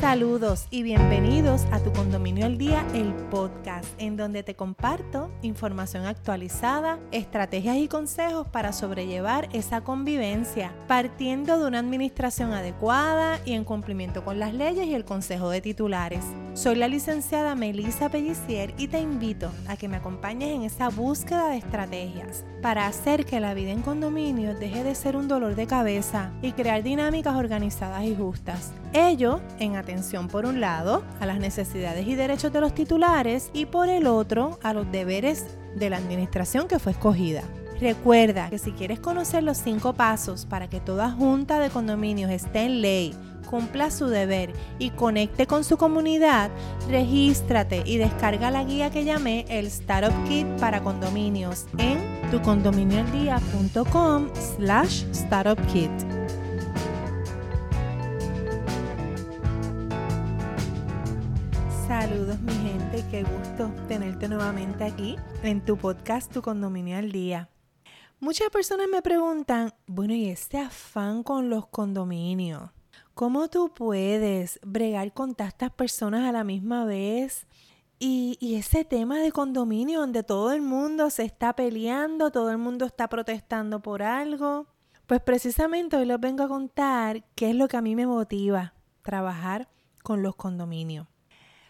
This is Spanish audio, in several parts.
Saludos y bienvenidos a Tu Condominio al Día, el podcast, en donde te comparto información actualizada, estrategias y consejos para sobrellevar esa convivencia, partiendo de una administración adecuada y en cumplimiento con las leyes y el consejo de titulares. Soy la licenciada Melissa Pellicier y te invito a que me acompañes en esa búsqueda de estrategias para hacer que la vida en condominio deje de ser un dolor de cabeza y crear dinámicas organizadas y justas. Ello en atención, por un lado, a las necesidades y derechos de los titulares y, por el otro, a los deberes de la administración que fue escogida. Recuerda que si quieres conocer los 5 pasos para que toda junta de condominios esté en ley, cumpla su deber y conecte con su comunidad, regístrate y descarga la guía que llamé el Startup Kit para Condominios en tucondominioaldia.com/startupkit. Saludos mi gente, qué gusto tenerte nuevamente aquí en tu podcast Tu Condominio al Día. Muchas personas me preguntan, bueno, ¿y este afán con los condominios? ¿Cómo tú puedes bregar con tantas personas a la misma vez? Y ese tema de condominio donde todo el mundo se está peleando, todo el mundo está protestando por algo. Pues precisamente hoy les vengo a contar qué es lo que a mí me motiva trabajar con los condominios.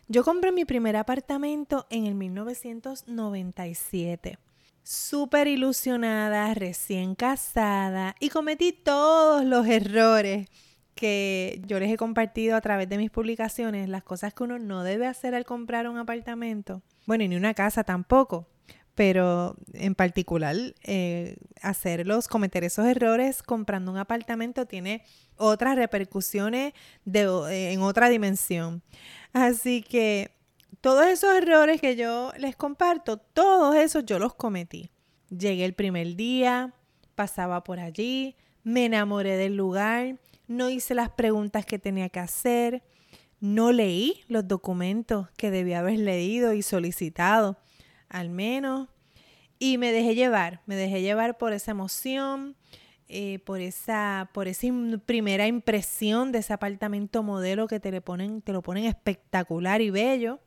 Yo compré mi primer apartamento en el 1997, súper ilusionada, recién casada, y cometí todos los errores que yo les he compartido a través de mis publicaciones, las cosas que uno no debe hacer al comprar un apartamento, bueno, y ni una casa tampoco, pero en particular cometer esos errores comprando un apartamento tiene otras repercusiones en otra dimensión. Así que todos esos errores que yo les comparto, todos esos yo los cometí. Llegué el primer día, pasaba por allí, me enamoré del lugar, no hice las preguntas que tenía que hacer, no leí los documentos que debía haber leído y solicitado, al menos, y me dejé llevar por esa emoción, por esa primera impresión de ese apartamento modelo que te lo ponen espectacular y bello.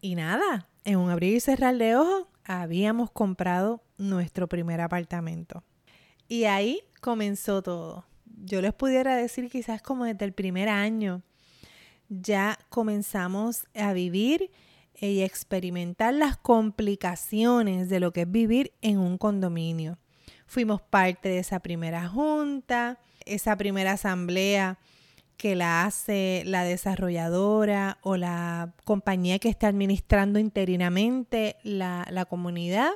Y nada, en un abrir y cerrar de ojos, habíamos comprado nuestro primer apartamento. Y ahí comenzó todo. Yo les pudiera decir quizás como desde el primer año, ya comenzamos a vivir y experimentar las complicaciones de lo que es vivir en un condominio. Fuimos parte de esa primera junta, esa primera asamblea que la hace la desarrolladora o la compañía que está administrando interinamente la comunidad.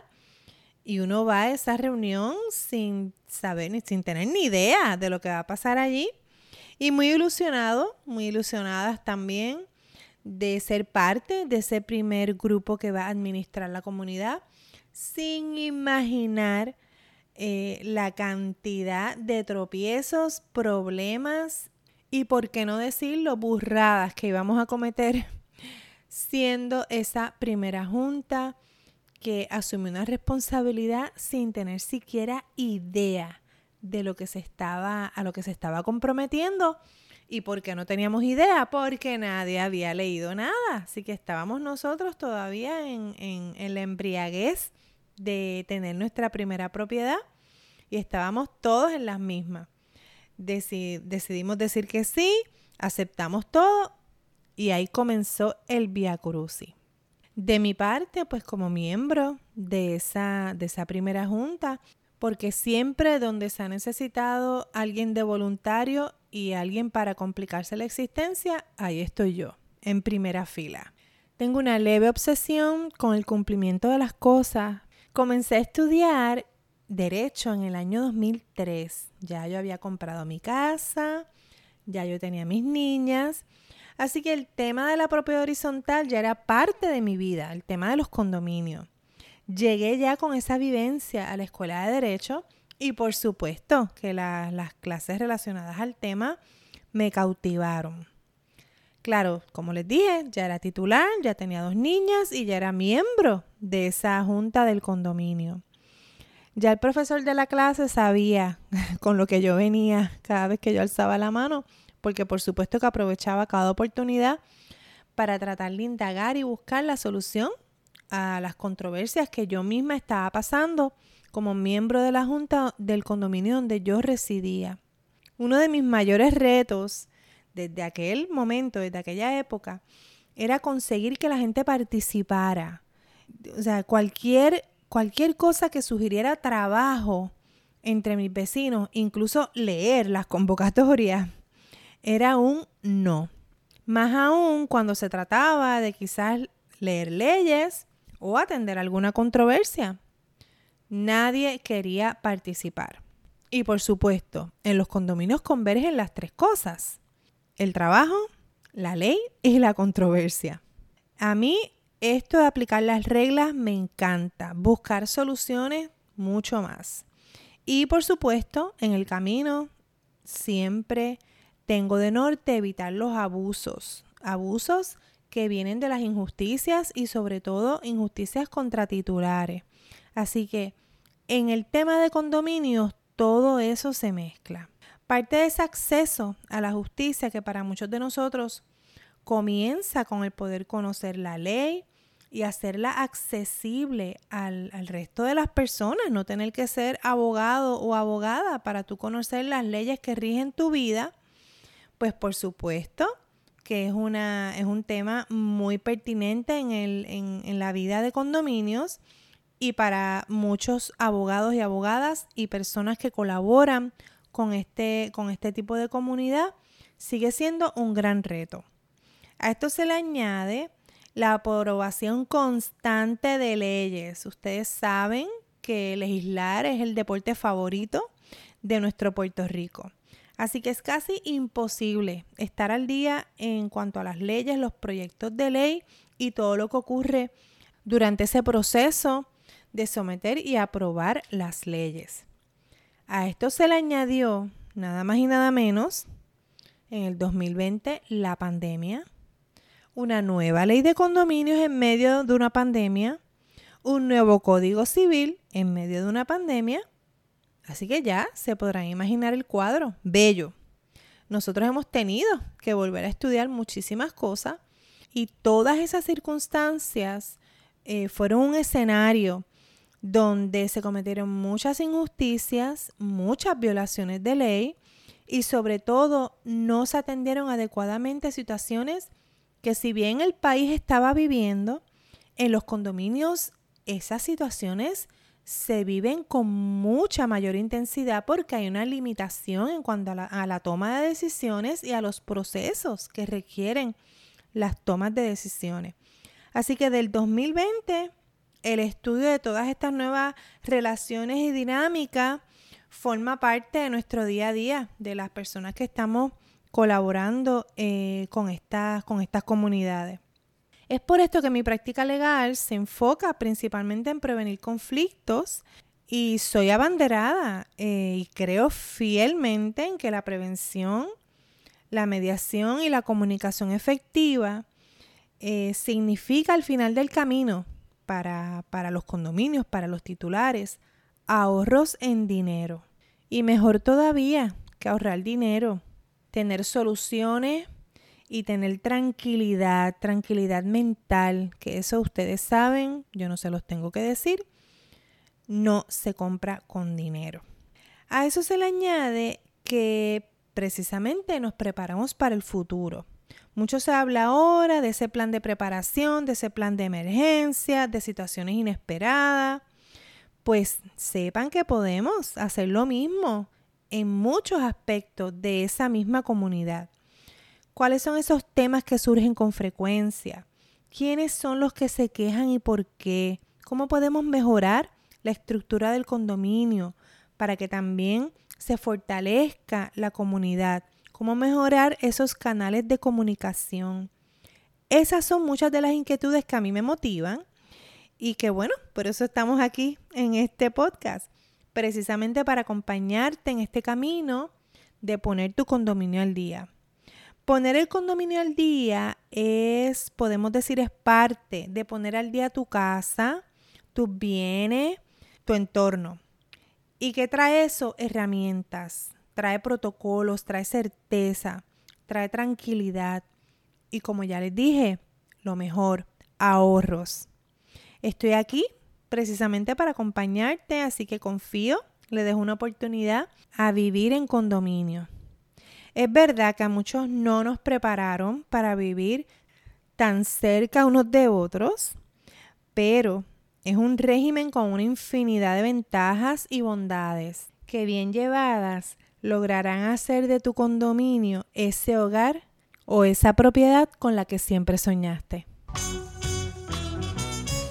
Y uno va a esa reunión sin tener ni idea de lo que va a pasar allí. Y muy ilusionado, muy ilusionadas también de ser parte de ese primer grupo que va a administrar la comunidad, sin imaginar la cantidad de tropiezos, problemas y, por qué no decirlo, burradas que íbamos a cometer siendo esa primera junta que asumió una responsabilidad sin tener siquiera idea de lo que se estaba comprometiendo. ¿Y por qué no teníamos idea? Porque nadie había leído nada, así que estábamos nosotros todavía en la embriaguez de tener nuestra primera propiedad y estábamos todos en las mismas. Decidimos decir que sí, aceptamos todo y ahí comenzó el vía crucis. De mi parte, pues como miembro de esa primera junta, porque siempre donde se ha necesitado alguien de voluntario y alguien para complicarse la existencia, ahí estoy yo, en primera fila. Tengo una leve obsesión con el cumplimiento de las cosas. Comencé a estudiar Derecho en el año 2003. Ya yo había comprado mi casa, ya yo tenía mis niñas. Así que el tema de la propiedad horizontal ya era parte de mi vida, el tema de los condominios. Llegué ya con esa vivencia a la escuela de Derecho y por supuesto que las clases relacionadas al tema me cautivaron. Claro, como les dije, ya era titular, ya tenía 2 niñas y ya era miembro de esa junta del condominio. Ya el profesor de la clase sabía con lo que yo venía cada vez que yo alzaba la mano porque por supuesto que aprovechaba cada oportunidad para tratar de indagar y buscar la solución a las controversias que yo misma estaba pasando como miembro de la junta del condominio donde yo residía. Uno de mis mayores retos desde aquel momento, desde aquella época, era conseguir que la gente participara. O sea, cualquier cosa que sugiriera trabajo entre mis vecinos, incluso leer las convocatorias, era un no. Más aún cuando se trataba de quizás leer leyes o atender alguna controversia. Nadie quería participar. Y por supuesto, en los condominios convergen las tres cosas: el trabajo, la ley y la controversia. A mí esto de aplicar las reglas me encanta, buscar soluciones mucho más. Y por supuesto, en el camino siempre tengo de norte evitar los abusos que vienen de las injusticias y sobre todo injusticias contra titulares. Así que en el tema de condominios todo eso se mezcla. Parte de ese acceso a la justicia que para muchos de nosotros comienza con el poder conocer la ley y hacerla accesible al resto de las personas, no tener que ser abogado o abogada para tú conocer las leyes que rigen tu vida, pues por supuesto que es un tema muy pertinente en la vida de condominios y para muchos abogados y abogadas y personas que colaboran con este tipo de comunidad, sigue siendo un gran reto. A esto se le añade la aprobación constante de leyes. Ustedes saben que legislar es el deporte favorito de nuestro Puerto Rico. Así que es casi imposible estar al día en cuanto a las leyes, los proyectos de ley y todo lo que ocurre durante ese proceso de someter y aprobar las leyes. A esto se le añadió, nada más y nada menos, en el 2020, la pandemia, una nueva ley de condominios en medio de una pandemia, un nuevo código civil en medio de una pandemia. Así que ya se podrán imaginar el cuadro. Bello. Nosotros hemos tenido que volver a estudiar muchísimas cosas y todas esas circunstancias fueron un escenario donde se cometieron muchas injusticias, muchas violaciones de ley y sobre todo no se atendieron adecuadamente situaciones que si bien el país estaba viviendo, en los condominios esas situaciones se viven con mucha mayor intensidad porque hay una limitación en cuanto a la toma de decisiones y a los procesos que requieren las tomas de decisiones. Así que del 2020... el estudio de todas estas nuevas relaciones y dinámicas forma parte de nuestro día a día, de las personas que estamos colaborando con estas comunidades. Es por esto que mi práctica legal se enfoca principalmente en prevenir conflictos y soy abanderada y creo fielmente en que la prevención, la mediación y la comunicación efectiva significa al final del camino para los condominios, para los titulares, ahorros en dinero. Y mejor todavía que ahorrar dinero, tener soluciones y tener tranquilidad mental, que eso ustedes saben, yo no se los tengo que decir, no se compra con dinero. A eso se le añade que precisamente nos preparamos para el futuro. Mucho se habla ahora de ese plan de preparación, de ese plan de emergencia, de situaciones inesperadas. Pues sepan que podemos hacer lo mismo en muchos aspectos de esa misma comunidad. ¿Cuáles son esos temas que surgen con frecuencia? ¿Quiénes son los que se quejan y por qué? ¿Cómo podemos mejorar la estructura del condominio para que también se fortalezca la comunidad? Cómo mejorar esos canales de comunicación. Esas son muchas de las inquietudes que a mí me motivan y que bueno, por eso estamos aquí en este podcast, precisamente para acompañarte en este camino de poner tu condominio al día. Poner el condominio al día es, podemos decir, es parte de poner al día tu casa, tus bienes, tu entorno. ¿Y qué trae eso? Herramientas. Trae protocolos, trae certeza, trae tranquilidad y, como ya les dije, lo mejor, ahorros. Estoy aquí precisamente para acompañarte, así que confío, le dejo una oportunidad a vivir en condominio. Es verdad que a muchos no nos prepararon para vivir tan cerca unos de otros, pero es un régimen con una infinidad de ventajas y bondades que, bien llevadas, lograrán hacer de tu condominio ese hogar o esa propiedad con la que siempre soñaste.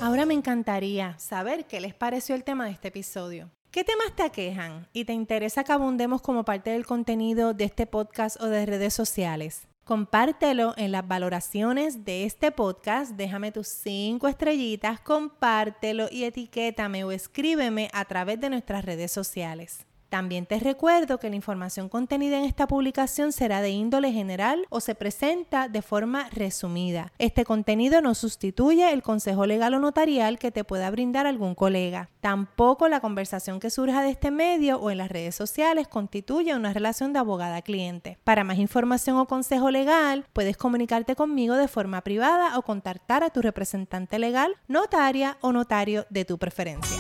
Ahora me encantaría saber qué les pareció el tema de este episodio. ¿Qué temas te aquejan y te interesa que abundemos como parte del contenido de este podcast o de redes sociales? Compártelo en las valoraciones de este podcast, déjame tus 5 estrellitas, compártelo y etiquétame o escríbeme a través de nuestras redes sociales. También te recuerdo que la información contenida en esta publicación será de índole general o se presenta de forma resumida. Este contenido no sustituye el consejo legal o notarial que te pueda brindar algún colega. Tampoco la conversación que surja de este medio o en las redes sociales constituye una relación de abogada-cliente. Para más información o consejo legal, puedes comunicarte conmigo de forma privada o contactar a tu representante legal, notaria o notario de tu preferencia.